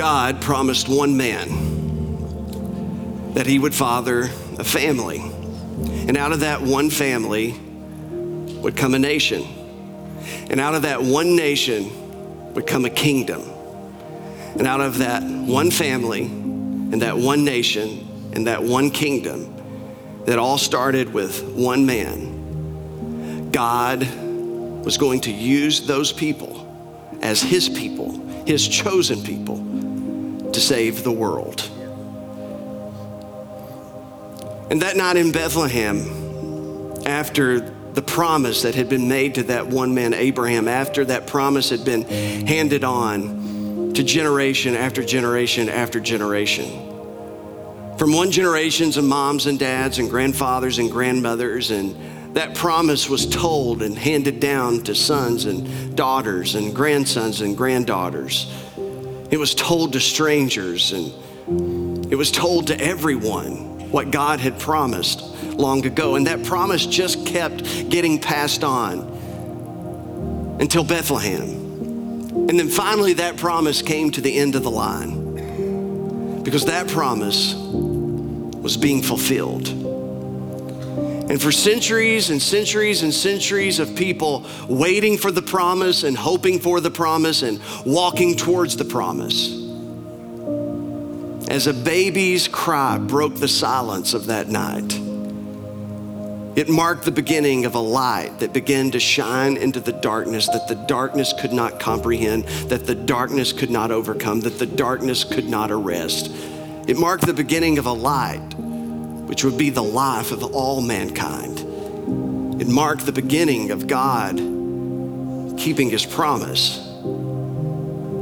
God promised one man that he would father a family. And out of that one family would come a nation. And out of that one nation would come a kingdom. And out of that one family and that one nation and that one kingdom that all started with one man, God was going to use those people as his people, his chosen people, to save the world. And that night in Bethlehem, after the promise that had been made to that one man, Abraham, after that promise had been handed on to generation after generation after generation, from one generations of moms and dads and grandfathers and grandmothers, and that promise was told and handed down to sons and daughters and grandsons and granddaughters. It was told to strangers, and it was told to everyone what God had promised long ago. And that promise just kept getting passed on until Bethlehem. And then finally that promise came to the end of the line, because that promise was being fulfilled. And for centuries and centuries and centuries of people waiting for the promise and hoping for the promise and walking towards the promise, as a baby's cry broke the silence of that night, it marked the beginning of a light that began to shine into the darkness, that the darkness could not comprehend, that the darkness could not overcome, that the darkness could not arrest. It marked the beginning of a light, which would be the life of all mankind. It marked the beginning of God keeping his promise,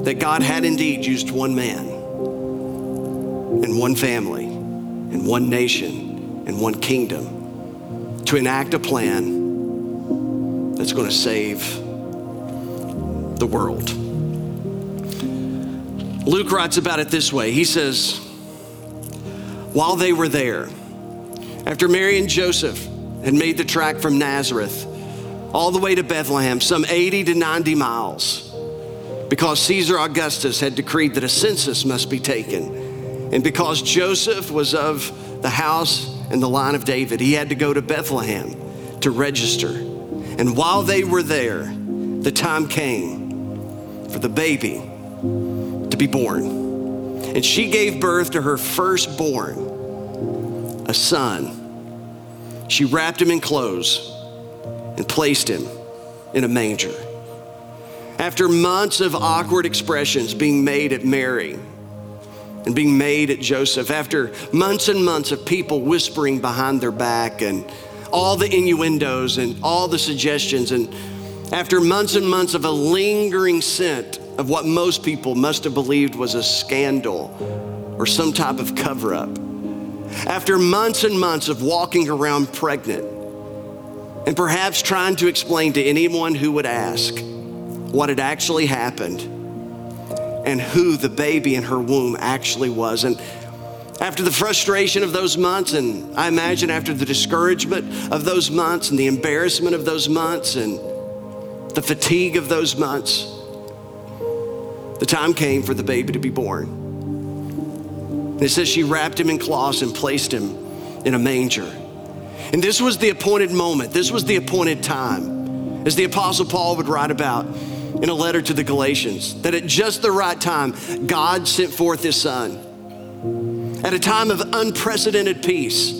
that God had indeed used one man and one family and one nation and one kingdom to enact a plan that's going to save the world. Luke writes about it this way. He says, while they were there, after Mary and Joseph had made the trek from Nazareth all the way to Bethlehem, some 80 to 90 miles, because Caesar Augustus had decreed that a census must be taken, and because Joseph was of the house and the line of David, he had to go to Bethlehem to register. And while they were there, the time came for the baby to be born. And she gave birth to her firstborn, a son. She wrapped him in clothes and placed him in a manger. After months of awkward expressions being made at Mary and being made at Joseph, after months and months of people whispering behind their back and all the innuendos and all the suggestions, and after months and months of a lingering scent of what most people must have believed was a scandal or some type of cover-up, after months and months of walking around pregnant and perhaps trying to explain to anyone who would ask what had actually happened and who the baby in her womb actually was, and after the frustration of those months, and I imagine after the discouragement of those months and the embarrassment of those months and the fatigue of those months, the time came for the baby to be born. And it says she wrapped him in cloths and placed him in a manger. And this was the appointed moment. This was the appointed time. As the Apostle Paul would write about in a letter to the Galatians, that at just the right time, God sent forth his son. At a time of unprecedented peace,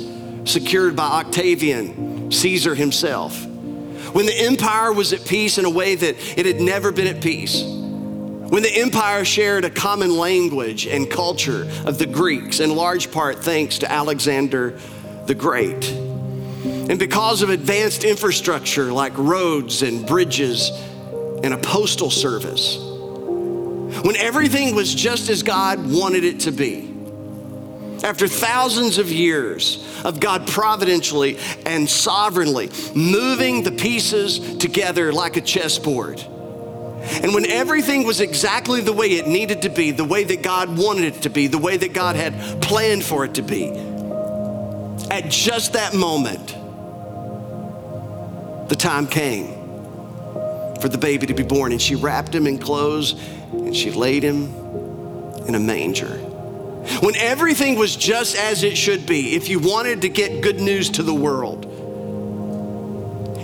secured by Octavian, Caesar himself, when the empire was at peace in a way that it had never been at peace, when the empire shared a common language and culture of the Greeks, in large part thanks to Alexander the Great. And because of advanced infrastructure like roads and bridges and a postal service, when everything was just as God wanted it to be, after thousands of years of God providentially and sovereignly moving the pieces together like a chessboard, and when everything was exactly the way it needed to be, the way that God wanted it to be, the way that God had planned for it to be, at just that moment, the time came for the baby to be born. And she wrapped him in clothes and she laid him in a manger. When everything was just as it should be, if you wanted to get good news to the world,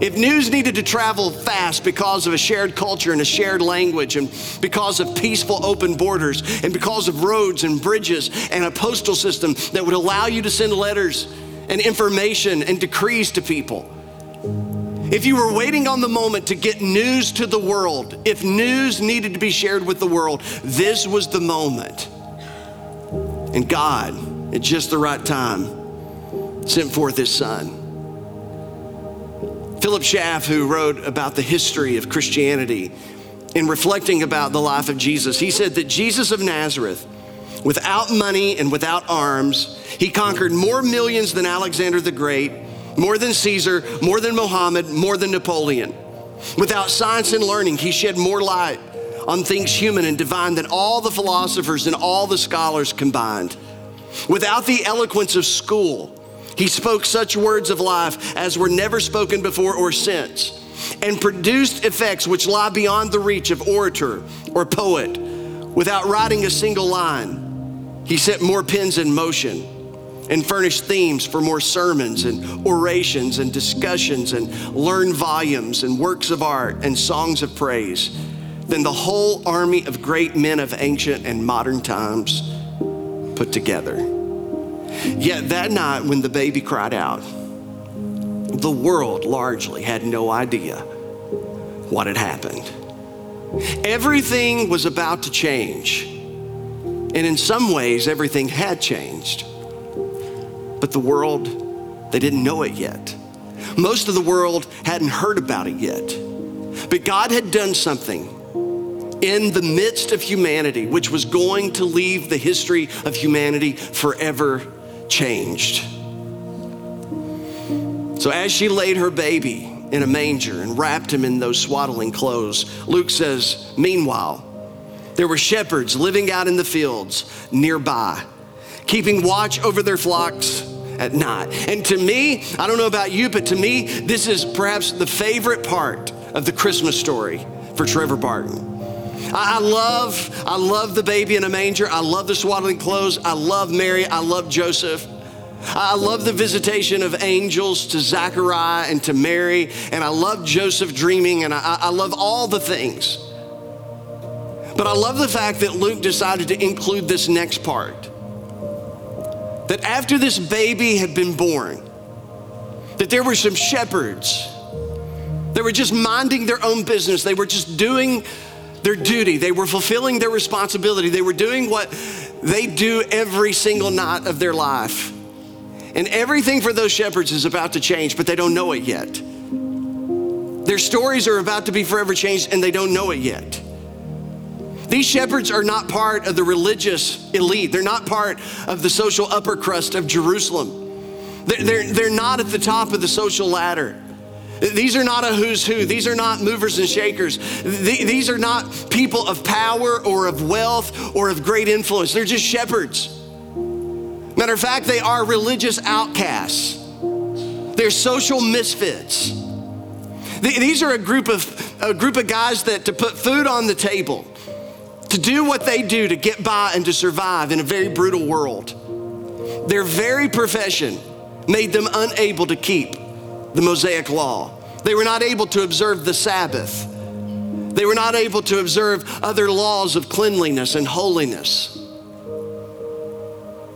if news needed to travel fast because of a shared culture and a shared language and because of peaceful open borders and because of roads and bridges and a postal system that would allow you to send letters and information and decrees to people. If you were waiting on the moment to get news to the world, if news needed to be shared with the world, this was the moment. And God, at just the right time, sent forth his son. Philip Schaff, who wrote about the history of Christianity in reflecting about the life of Jesus, he said that Jesus of Nazareth, without money and without arms, he conquered more millions than Alexander the Great, more than Caesar, more than Mohammed, more than Napoleon. Without science and learning, he shed more light on things human and divine than all the philosophers and all the scholars combined. Without the eloquence of school, he spoke such words of life as were never spoken before or since, and produced effects which lie beyond the reach of orator or poet. Without writing a single line, he set more pens in motion and furnished themes for more sermons and orations and discussions and learned volumes and works of art and songs of praise than the whole army of great men of ancient and modern times put together. Yet that night when the baby cried out, the world largely had no idea what had happened. Everything was about to change. And in some ways, everything had changed. But the world, they didn't know it yet. Most of the world hadn't heard about it yet. But God had done something in the midst of humanity, which was going to leave the history of humanity forever changed. So as she laid her baby in a manger and wrapped him in those swaddling clothes, Luke says, meanwhile, there were shepherds living out in the fields nearby, keeping watch over their flocks at night. And to me, I don't know about you, but to me, this is perhaps the favorite part of the Christmas story for Trevor Barton. I love the baby in a manger. I love the swaddling clothes. I love Mary. I love Joseph. I love the visitation of angels to Zachariah and to Mary. And I love Joseph dreaming. And I love all the things. But I love the fact that Luke decided to include this next part. That after this baby had been born, that there were some shepherds. They were just minding their own business. They were just doing their duty. They were fulfilling their responsibility. They were doing what they do every single night of their life. And everything for those shepherds is about to change, but they don't know it yet. Their stories are about to be forever changed, and they don't know it yet. These shepherds are not part of the religious elite. They're not part of the social upper crust of Jerusalem. They're not at the top of the social ladder. These are not a who's who. These are not movers and shakers. These are not people of power or of wealth or of great influence. They're just shepherds. Matter of fact, they are religious outcasts. They're social misfits. These are a group of guys that to put food on the table, to do what they do to get by and to survive in a very brutal world. Their very profession made them unable to keep the Mosaic law. They were not able to observe the Sabbath. They were not able to observe other laws of cleanliness and holiness.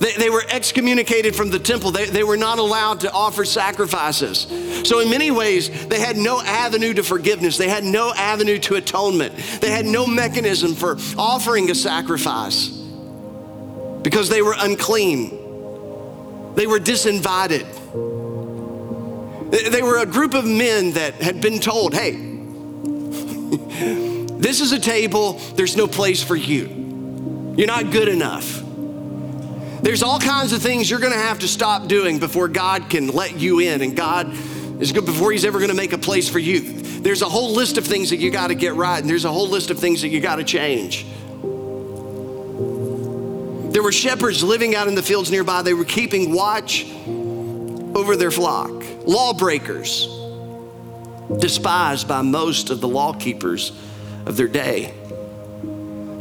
They were excommunicated from the temple. They were not allowed to offer sacrifices. So in many ways, they had no avenue to forgiveness. They had no avenue to atonement. They had no mechanism for offering a sacrifice because they were unclean. They were disinvited. They were a group of men that had been told, hey, this is a table, there's no place for you. You're not good enough. There's all kinds of things you're gonna have to stop doing before God can let you in, and God is good before he's ever gonna make a place for you. There's a whole list of things that you gotta get right, and there's a whole list of things that you gotta change. There were shepherds living out in the fields nearby. They were keeping watch over their flock. Lawbreakers, despised by most of the lawkeepers of their day.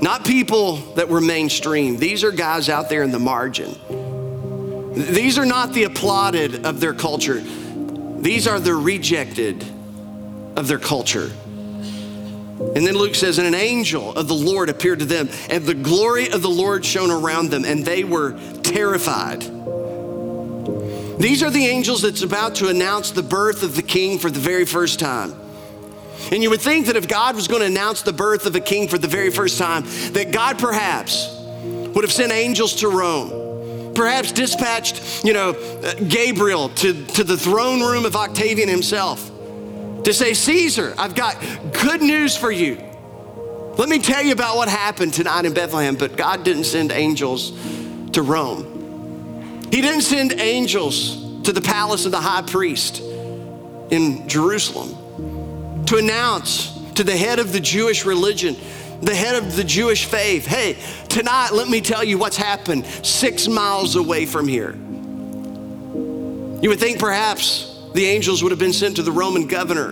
Not people that were mainstream. These are guys out there in the margin. These are not the applauded of their culture. These are the rejected of their culture. And then Luke says, and an angel of the Lord appeared to them, and the glory of the Lord shone around them, and they were terrified. These are the angels that's about to announce the birth of the king for the very first time. And you would think that if God was going to announce the birth of a king for the very first time, that God perhaps would have sent angels to Rome, perhaps dispatched, Gabriel to the throne room of Octavian himself to say, Caesar, I've got good news for you. Let me tell you about what happened tonight in Bethlehem. But God didn't send angels to Rome. He didn't send angels to the palace of the high priest in Jerusalem to announce to the head of the Jewish religion, the head of the Jewish faith, hey, tonight let me tell you what's happened 6 miles away from here. You would think perhaps the angels would have been sent to the Roman governor,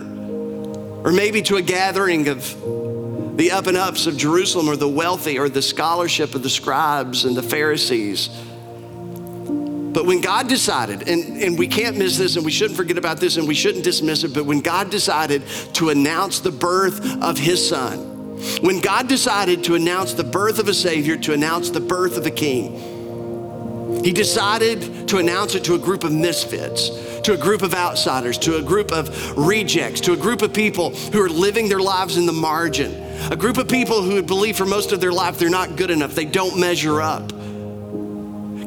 or maybe to a gathering of the up and ups of Jerusalem, or the wealthy, or the scholarship of the scribes and the Pharisees. But when God decided, and we can't miss this, and we shouldn't forget about this, and we shouldn't dismiss it, but when God decided to announce the birth of his son, when God decided to announce the birth of a savior, to announce the birth of a king, he decided to announce it to a group of misfits, to a group of outsiders, to a group of rejects, to a group of people who are living their lives in the margin, a group of people who would believe for most of their life they're not good enough, they don't measure up.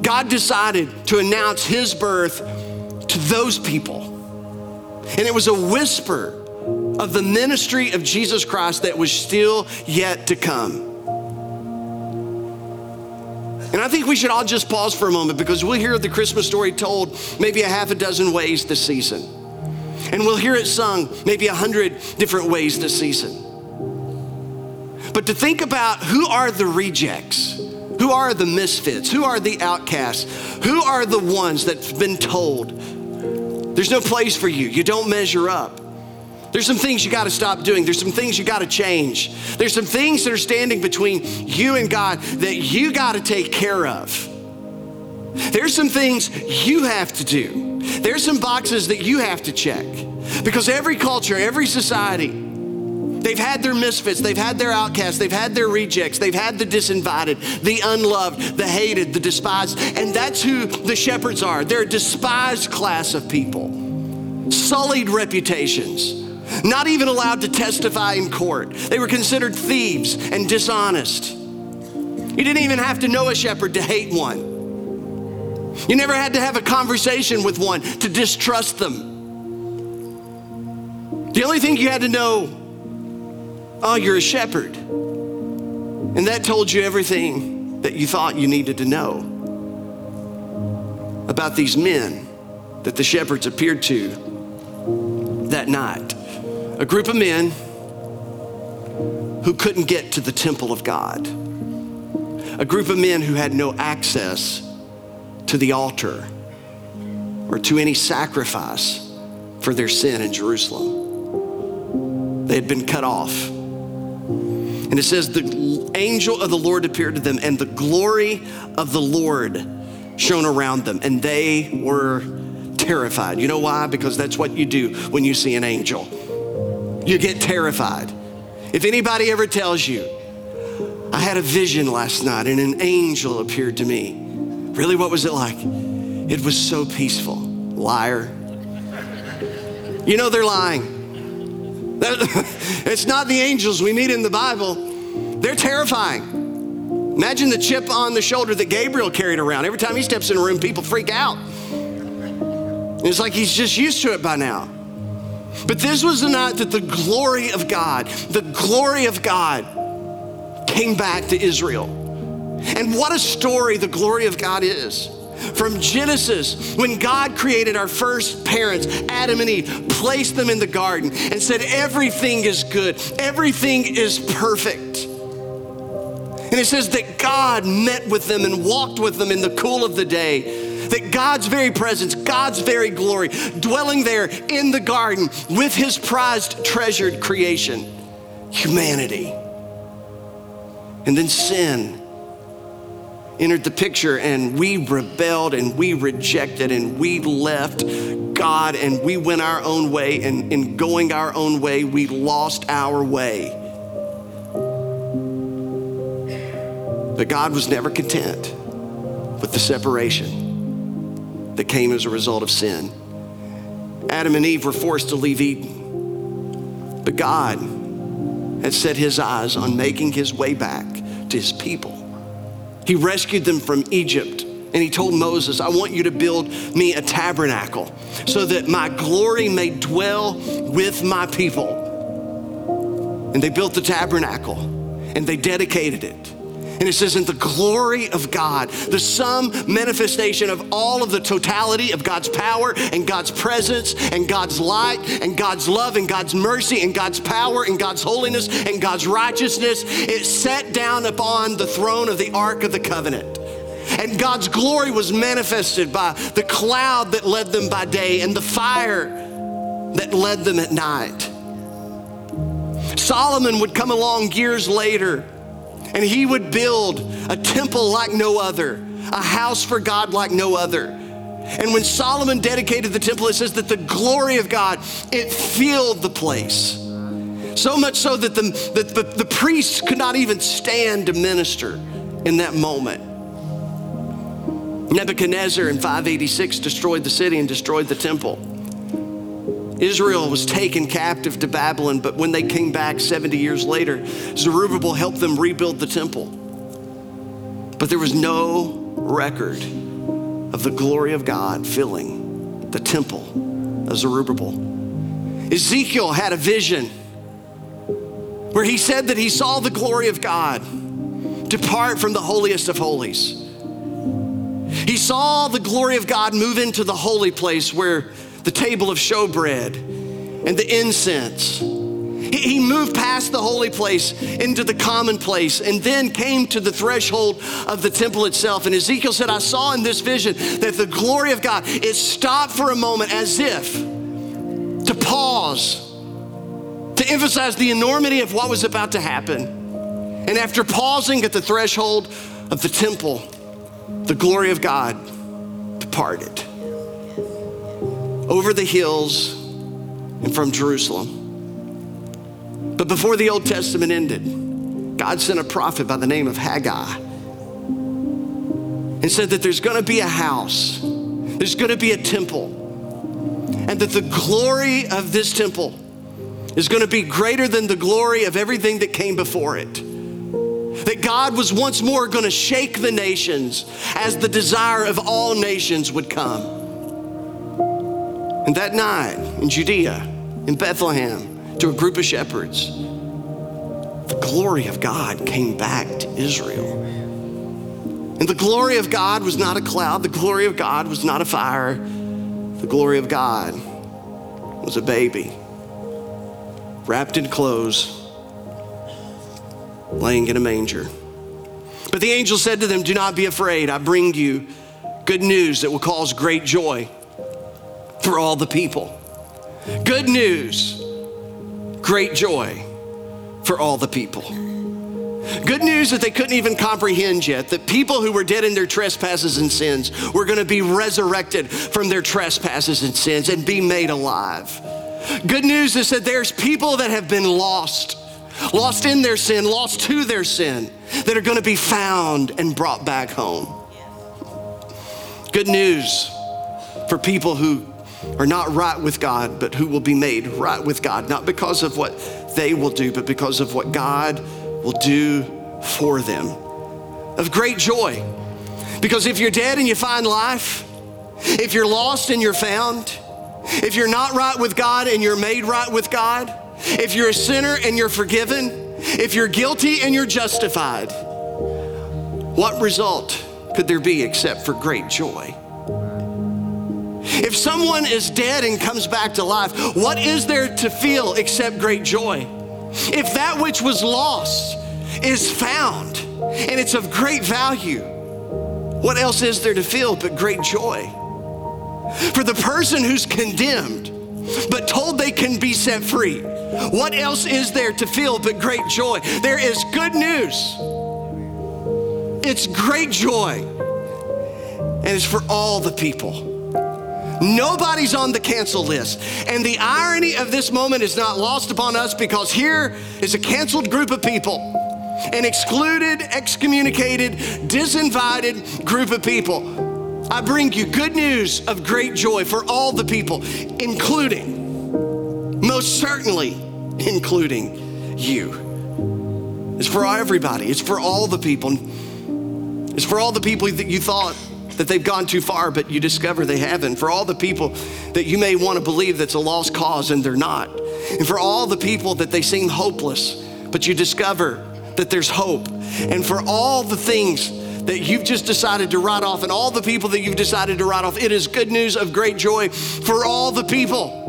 God decided to announce his birth to those people. And it was a whisper of the ministry of Jesus Christ that was still yet to come. And I think we should all just pause for a moment, because we'll hear the Christmas story told maybe 6 ways this season. And we'll hear it sung maybe 100 different ways this season. But to think about, who are the rejects? Who are the misfits? Who are the outcasts? Who are the ones that's been told, there's no place for you, you don't measure up. There's some things you gotta stop doing. There's some things you gotta change. There's some things that are standing between you and God that you gotta take care of. There's some things you have to do. There's some boxes that you have to check, because every culture, every society, they've had their misfits, they've had their outcasts, they've had their rejects, they've had the disinvited, the unloved, the hated, the despised, and that's who the shepherds are. They're a despised class of people, sullied reputations, not even allowed to testify in court. They were considered thieves and dishonest. You didn't even have to know a shepherd to hate one. You never had to have a conversation with one to distrust them. The only thing you had to know, oh, you're a shepherd. And that told you everything that you thought you needed to know about these men that the shepherds appeared to that night. A group of men who couldn't get to the temple of God. A group of men who had no access to the altar or to any sacrifice for their sin in Jerusalem. They had been cut off. And it says, the angel of the Lord appeared to them, and the glory of the Lord shone around them, and they were terrified. You know why? Because that's what you do when you see an angel. You get terrified. If anybody ever tells you, I had a vision last night and an angel appeared to me. Really, what was it like? It was so peaceful. Liar. You know they're lying. It's not the angels we meet in the Bible. They're terrifying. Imagine the chip on the shoulder that Gabriel carried around. Every time he steps in a room, people freak out. And it's like he's just used to it by now. But this was the night that the glory of God came back to Israel. And what a story the glory of God is. From Genesis, when God created our first parents, Adam and Eve, placed them in the garden and said, everything is good, everything is perfect. And it says that God met with them and walked with them in the cool of the day, that God's very presence, God's very glory, dwelling there in the garden with his prized, treasured creation, humanity. And then sin entered the picture, and we rebelled and we rejected and we left God and we went our own way, and in going our own way, we lost our way. But God was never content with the separation that came as a result of sin. Adam and Eve were forced to leave Eden, but God had set his eyes on making his way back to his people. He rescued them from Egypt, and he told Moses, I want you to build me a tabernacle so that my glory may dwell with my people. And they built the tabernacle, and they dedicated it. And it says, in the glory of God, the sum manifestation of all of the totality of God's power and God's presence and God's light and God's love and God's mercy and God's power and God's holiness and God's righteousness, it sat down upon the throne of the Ark of the Covenant. And God's glory was manifested by the cloud that led them by day and the fire that led them at night. Solomon would come along years later, and he would build a temple like no other, a house for God like no other. And when Solomon dedicated the temple, it says that the glory of God, it filled the place. So much so that the priests could not even stand to minister in that moment. Nebuchadnezzar in 586 destroyed the city and destroyed the temple. Israel was taken captive to Babylon, but when they came back 70 years later, Zerubbabel helped them rebuild the temple. But there was no record of the glory of God filling the temple of Zerubbabel. Ezekiel had a vision where he said that he saw the glory of God depart from the holiest of holies. He saw the glory of God move into the holy place where the table of showbread and the incense. He moved past the holy place into the commonplace and then came to the threshold of the temple itself. And Ezekiel said, I saw in this vision that the glory of God, it stopped for a moment as if to pause, to emphasize the enormity of what was about to happen. And after pausing at the threshold of the temple, the glory of God departed over the hills and from Jerusalem. But before the Old Testament ended, God sent a prophet by the name of Haggai and said that there's gonna be a house, there's gonna be a temple, and that the glory of this temple is gonna be greater than the glory of everything that came before it. That God was once more gonna shake the nations as the desire of all nations would come. And that night in Judea, in Bethlehem, to a group of shepherds, the glory of God came back to Israel. And the glory of God was not a cloud. The glory of God was not a fire. The glory of God was a baby wrapped in clothes, laying in a manger. But the angel said to them, do not be afraid. I bring you good news that will cause great joy for all the people. Good news, great joy for all the people. Good news that they couldn't even comprehend yet, that people who were dead in their trespasses and sins were gonna be resurrected from their trespasses and sins and be made alive. Good news is that there's people that have been lost in their sin, lost to their sin, that are gonna be found and brought back home. Good news for people who are not right with God, but who will be made right with God, not because of what they will do, but because of what God will do for them. Of great joy, because if you're dead and you find life, if you're lost and you're found, if you're not right with God and you're made right with God, if you're a sinner and you're forgiven, if you're guilty and you're justified, what result could there be except for great joy? If someone is dead and comes back to life, what is there to feel except great joy? If that which was lost is found and it's of great value, what else is there to feel but great joy? For the person who's condemned but told they can be set free, what else is there to feel but great joy? There is good news It's great joy, and it's for all the people. Nobody's on the cancel list. And the irony of this moment is not lost upon us, because here is a canceled group of people, an excluded, excommunicated, disinvited group of people. I bring you good news of great joy for all the people, including, most certainly, including you. It's for everybody. It's for all the people. It's for all the people that you thought that they've gone too far, but you discover they haven't. For all the people that you may want to believe that's a lost cause and they're not. And for all the people that they seem hopeless, but you discover that there's hope. And for all the things that you've just decided to write off and all the people that you've decided to write off, it is good news of great joy for all the people.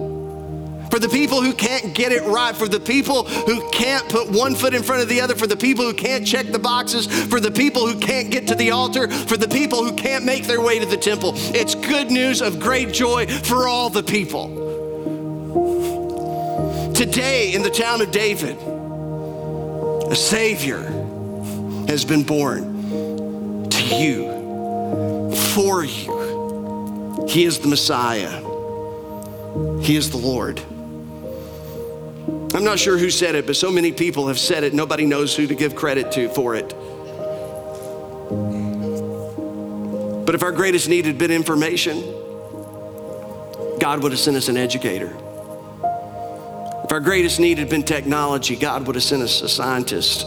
For the people who can't get it right, for the people who can't put one foot in front of the other, for the people who can't check the boxes, for the people who can't get to the altar, for the people who can't make their way to the temple. It's good news of great joy for all the people. Today in the town of David, a Savior has been born to you, for you. He is the Messiah. He is the Lord. I'm not sure who said it, but so many people have said it, nobody knows who to give credit to for it. But if our greatest need had been information, God would have sent us an educator. If our greatest need had been technology, God would have sent us a scientist.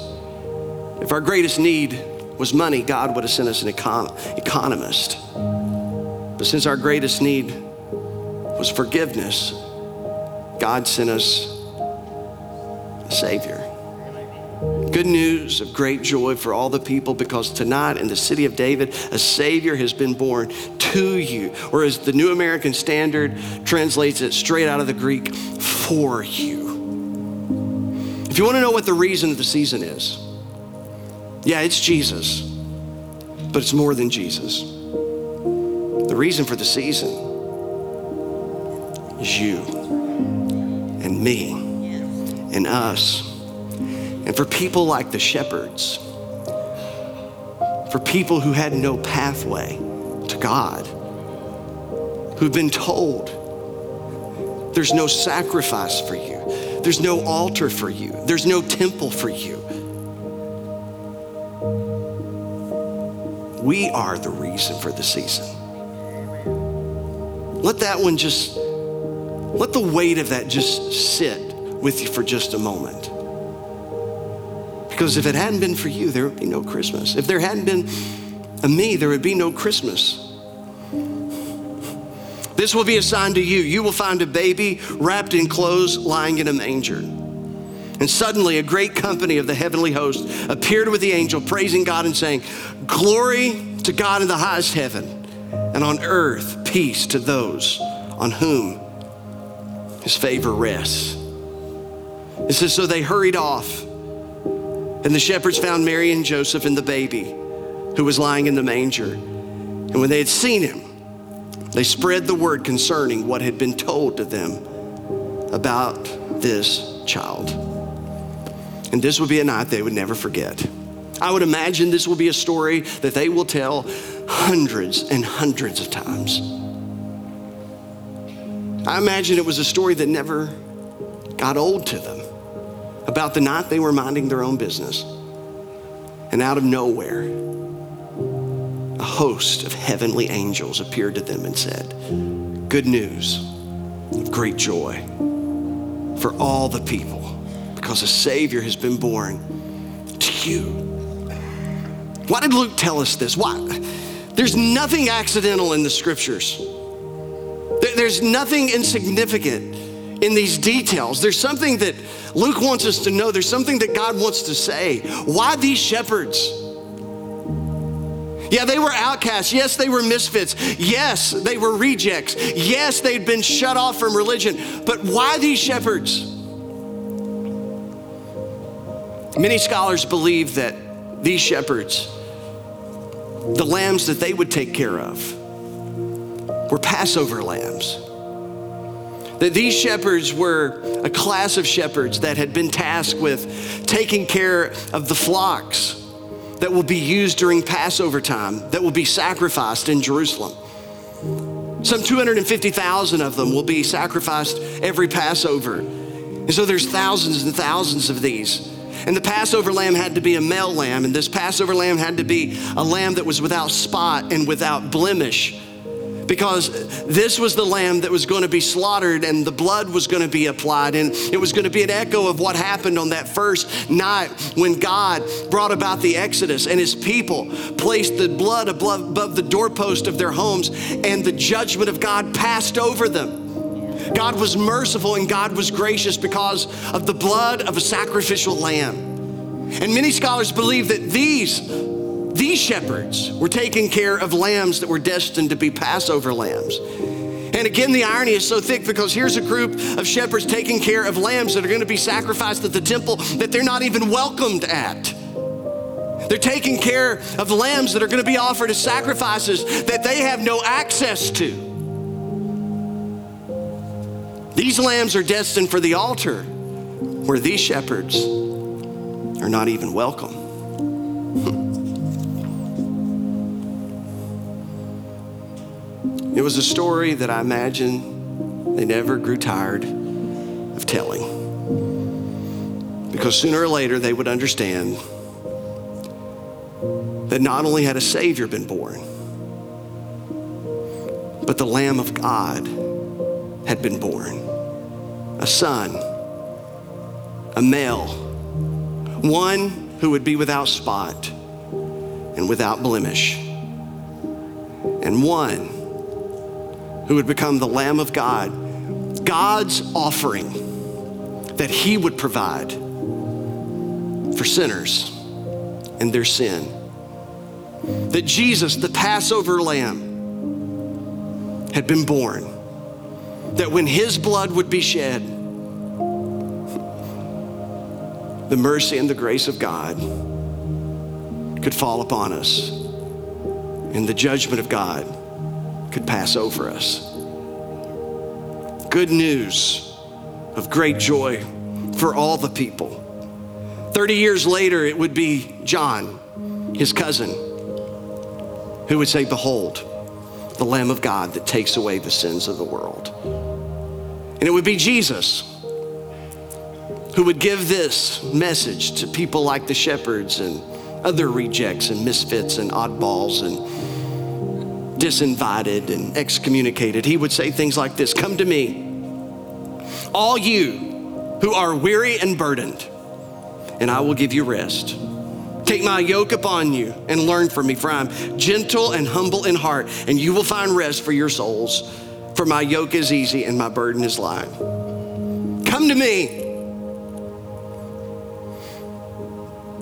If our greatest need was money, God would have sent us an economist. But since our greatest need was forgiveness, God sent us a Savior. Good news of great joy for all the people, because tonight in the city of David, a Savior has been born to you, or as the New American Standard translates it straight out of the Greek, for you. If you want to know what the reason of the season is, yeah, it's Jesus, but it's more than Jesus. The reason for the season is you and me and us. And for people like the shepherds, for people who had no pathway to God, who've been told, there's no sacrifice for you. There's no altar for you. There's no temple for you. We are the reason for the season. Let that one just, let the weight of that just sit with you for just a moment. Because if it hadn't been for you, there would be no Christmas. If there hadn't been a me, there would be no Christmas. This will be a sign to you. You will find a baby wrapped in clothes lying in a manger. And suddenly a great company of the heavenly host appeared with the angel, praising God and saying, "Glory to God in the highest heaven, and on earth peace to those on whom his favor rests." It says, so they hurried off, and the shepherds found Mary and Joseph and the baby who was lying in the manger. And when they had seen him, they spread the word concerning what had been told to them about this child. And this would be a night they would never forget. I would imagine this will be a story that they will tell hundreds and hundreds of times. I imagine it was a story that never got old to them, about the night they were minding their own business. And out of nowhere, a host of heavenly angels appeared to them and said, "Good news of great joy for all the people, because a Savior has been born to you." Why did Luke tell us this? Why? There's nothing accidental in the scriptures. There's nothing insignificant in these details. There's something that Luke wants us to know. There's something that God wants to say. Why these shepherds? Yeah, they were outcasts. Yes, they were misfits. Yes, they were rejects. Yes, they'd been shut off from religion. But why these shepherds? Many scholars believe that these shepherds, the lambs that they would take care of, were Passover lambs. That these shepherds were a class of shepherds that had been tasked with taking care of the flocks that will be used during Passover time, that will be sacrificed in Jerusalem. Some 250,000 of them will be sacrificed every Passover. And so there's thousands and thousands of these. And the Passover lamb had to be a male lamb, and this Passover lamb had to be a lamb that was without spot and without blemish, because this was the lamb that was going to be slaughtered and the blood was going to be applied, and it was going to be an echo of what happened on that first night when God brought about the Exodus and his people placed the blood above the doorpost of their homes, and the judgment of God passed over them. God was merciful and God was gracious because of the blood of a sacrificial lamb. And many scholars believe that these shepherds were taking care of lambs that were destined to be Passover lambs. And again, the irony is so thick, because here's a group of shepherds taking care of lambs that are going to be sacrificed at the temple that they're not even welcomed at. They're taking care of lambs that are going to be offered as sacrifices that they have no access to. These lambs are destined for the altar, where these shepherds are not even welcome. It was a story that I imagine they never grew tired of telling, because sooner or later they would understand that not only had a Savior been born, but the Lamb of God had been born. A son, a male, one who would be without spot and without blemish, and one who would become the Lamb of God, God's offering that he would provide for sinners and their sin. That Jesus, the Passover Lamb, had been born. That when his blood would be shed, the mercy and the grace of God could fall upon us, and the judgment of God could pass over us. Good news of great joy for all the people. 30 years later, it would be John, his cousin, who would say, "Behold, the Lamb of God that takes away the sins of the world." And it would be Jesus who would give this message to people like the shepherds and other rejects and misfits and oddballs and disinvited and excommunicated. He would say things like this: "Come to me, all you who are weary and burdened, and I will give you rest. Take my yoke upon you and learn from me, for I am gentle and humble in heart, and you will find rest for your souls. For my yoke is easy and my burden is light." Come to me.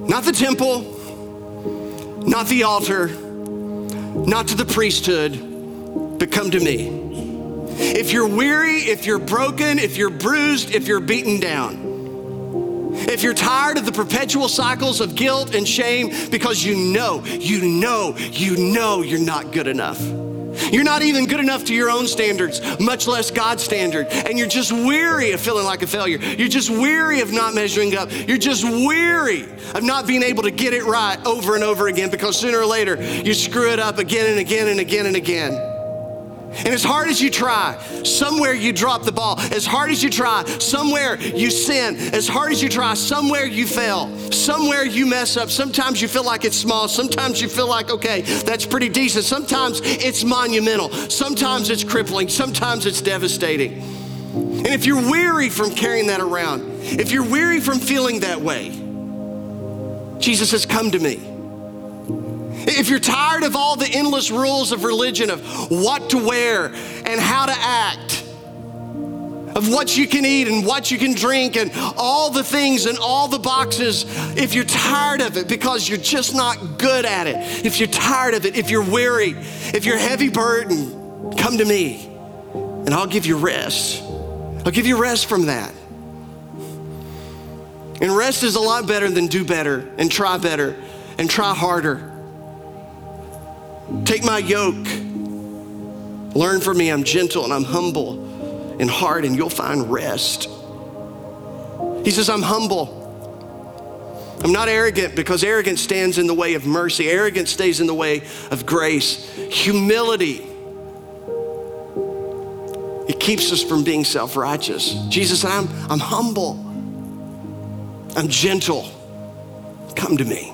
Not the temple, not the altar, not to the priesthood, but come to me. If you're weary, if you're broken, if you're bruised, if you're beaten down, if you're tired of the perpetual cycles of guilt and shame, because you know you're not good enough. You're not even good enough to your own standards, much less God's standard. And you're just weary of feeling like a failure. You're just weary of not measuring up. You're just weary of not being able to get it right over and over again, because sooner or later you screw it up again and again and again and again. And as hard as you try, somewhere you drop the ball. As hard as you try, somewhere you sin. As hard as you try, somewhere you fail. Somewhere you mess up. Sometimes you feel like it's small. Sometimes you feel like, okay, that's pretty decent. Sometimes it's monumental. Sometimes it's crippling. Sometimes it's devastating. And if you're weary from carrying that around, if you're weary from feeling that way, Jesus says, come to me. If you're tired of all the endless rules of religion, of what to wear and how to act, of what you can eat and what you can drink and all the things and all the boxes, if you're tired of it because you're just not good at it, if you're tired of it, if you're weary, if you're heavy burdened, come to me and I'll give you rest. I'll give you rest from that. And rest is a lot better than do better and try harder. Take my yoke, learn from me, I'm gentle and I'm humble in heart, and you'll find rest. He says, I'm humble. I'm not arrogant because arrogance stands in the way of mercy. Arrogance stays in the way of grace. Humility, it keeps us from being self-righteous. Jesus said, I'm humble. I'm gentle. Come to me.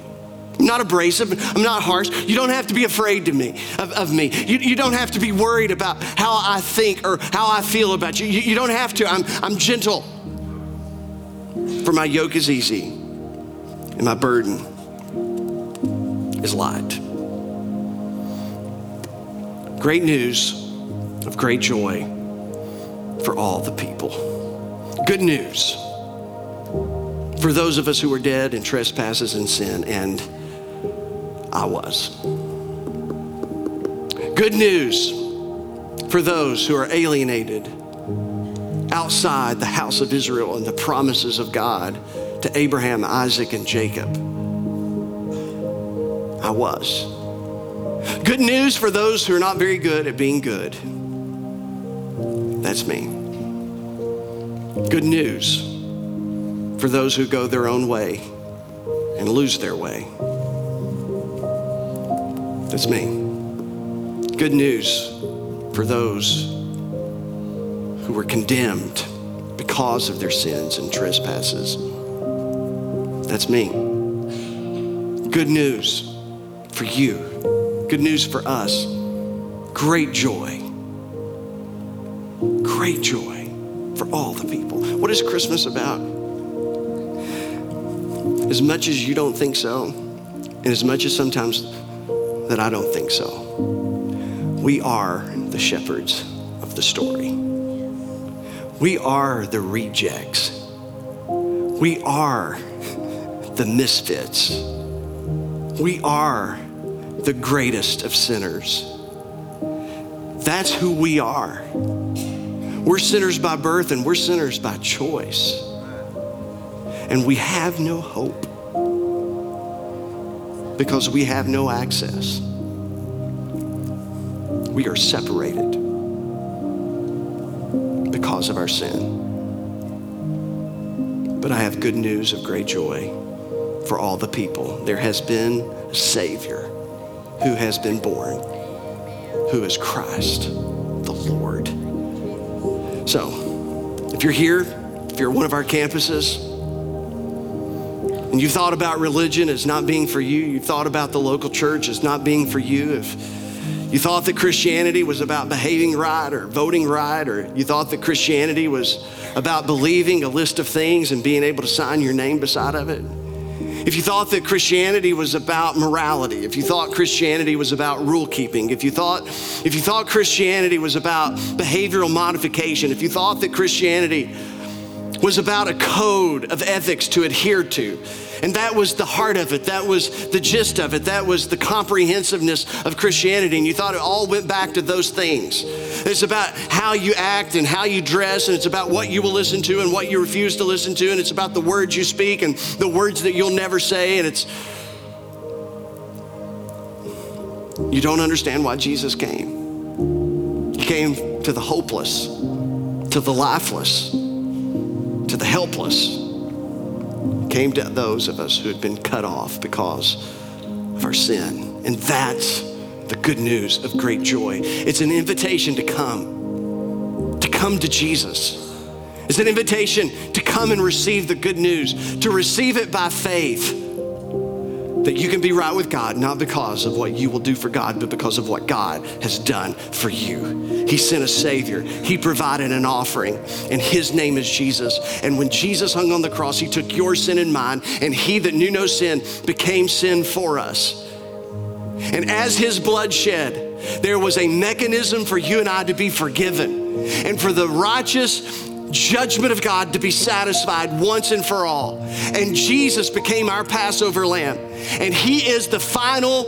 I'm not abrasive. I'm not harsh. You don't have to be afraid of me. You don't have to be worried about how I think or how I feel about you. You don't have to. I'm gentle. For my yoke is easy and my burden is light. Great news of great joy for all the people. Good news for those of us who are dead in trespasses and sin, and I was. Good news for those who are alienated outside the house of Israel and the promises of God to Abraham, Isaac, and Jacob. I was. Good news for those who are not very good at being good. That's me. Good news for those who go their own way and lose their way. That's me. Good news for those who were condemned because of their sins and trespasses. That's me. Good news for you. Good news for us. Great joy. Great joy for all the people. What is Christmas about? As much as you don't think so, and as much as sometimes that I don't think so, we are the shepherds of the story. We are the rejects. We are the misfits. We are the greatest of sinners. That's who we are. We're sinners by birth and we're sinners by choice. And we have no hope because we have no access. We are separated because of our sin. But I have good news of great joy for all the people. There has been a Savior who has been born, who is Christ the Lord. So, if you're here, if you're at one of our campuses, and you've thought about religion as not being for you, you've thought about the local church as not being for you, if you thought that Christianity was about behaving right or voting right, or you thought that Christianity was about believing a list of things and being able to sign your name beside of it. If you thought that Christianity was about morality, if you thought Christianity was about rule keeping, if you thought Christianity was about behavioral modification, if you thought that Christianity was about a code of ethics to adhere to, and that was the heart of it, that was the gist of it, that was the comprehensiveness of Christianity, and you thought it all went back to those things. It's about how you act and how you dress, and it's about what you will listen to and what you refuse to listen to, and it's about the words you speak and the words that you'll never say, and it's... You don't understand why Jesus came. He came to the hopeless, to the lifeless, to the helpless. Came to those of us who had been cut off because of our sin. And that's the good news of great joy. It's an invitation to come to Jesus. It's an invitation to come and receive the good news, to receive it by faith, that you can be right with God, not because of what you will do for God, but because of what God has done for you. He sent a Savior. He provided an offering, and His name is Jesus. And when Jesus hung on the cross, He took your sin and mine, and He that knew no sin became sin for us. And as His blood shed, there was a mechanism for you and I to be forgiven, and for the righteous judgment of God to be satisfied once and for all. And Jesus became our Passover lamb. And He is the final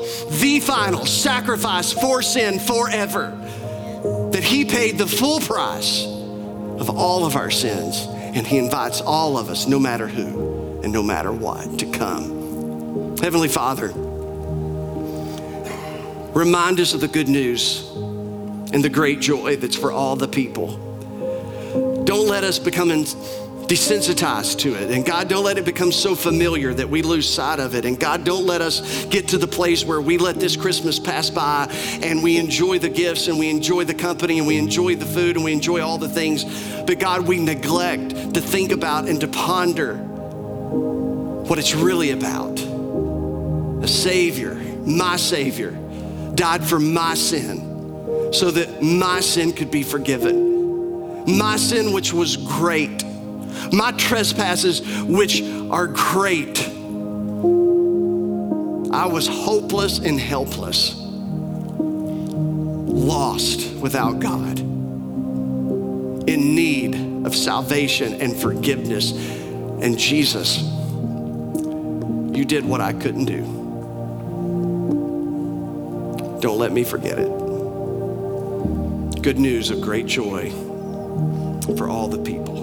sacrifice for sin forever. That He paid the full price of all of our sins. And He invites all of us, no matter who and no matter what, to come. Heavenly Father, remind us of the good news and the great joy that's for all the people. Don't let us become desensitized to it. And God, don't let it become so familiar that we lose sight of it. And God, don't let us get to the place where we let this Christmas pass by and we enjoy the gifts and we enjoy the company and we enjoy the food and we enjoy all the things. But God, we neglect to think about and to ponder what it's really about. A Savior, my Savior, died for my sin so that my sin could be forgiven. My sin, which was great. My trespasses, which are great. I was hopeless and helpless, lost without God, in need of salvation and forgiveness. And Jesus, you did what I couldn't do. Don't let me forget it. Good news of great joy for all the people.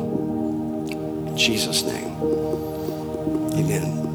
In Jesus' name, amen.